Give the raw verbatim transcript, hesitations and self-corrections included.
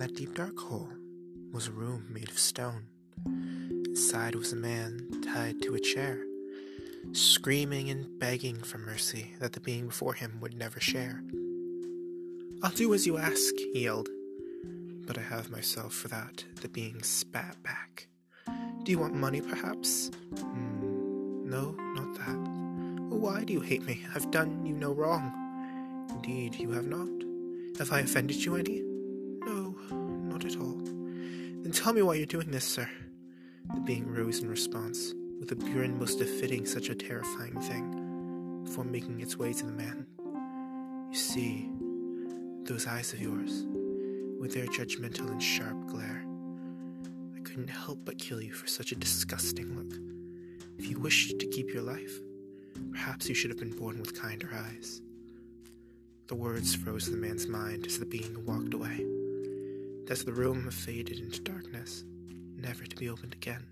that deep dark hole was a room made of stone. Inside was a man tied to a chair, screaming and begging for mercy that the being before him would never share. "I'll do as you ask," he yelled. "But I have myself for that," the being spat back. "Do you want money, perhaps?" Mm, "No, not that." "Why do you hate me? I've done you no wrong." "Indeed, you have not." "Have I offended you any?" "No, not at all." "Then tell me why you're doing this, sir." The being rose in response, with a grin most befitting such a terrifying thing, before making its way to the man. "You see, those eyes of yours, with their judgmental and sharp glare, I couldn't help but kill you for such a disgusting look. If you wished to keep your life, perhaps you should have been born with kinder eyes." The words froze the man's mind as the being walked away, as the room faded into darkness, never to be opened again.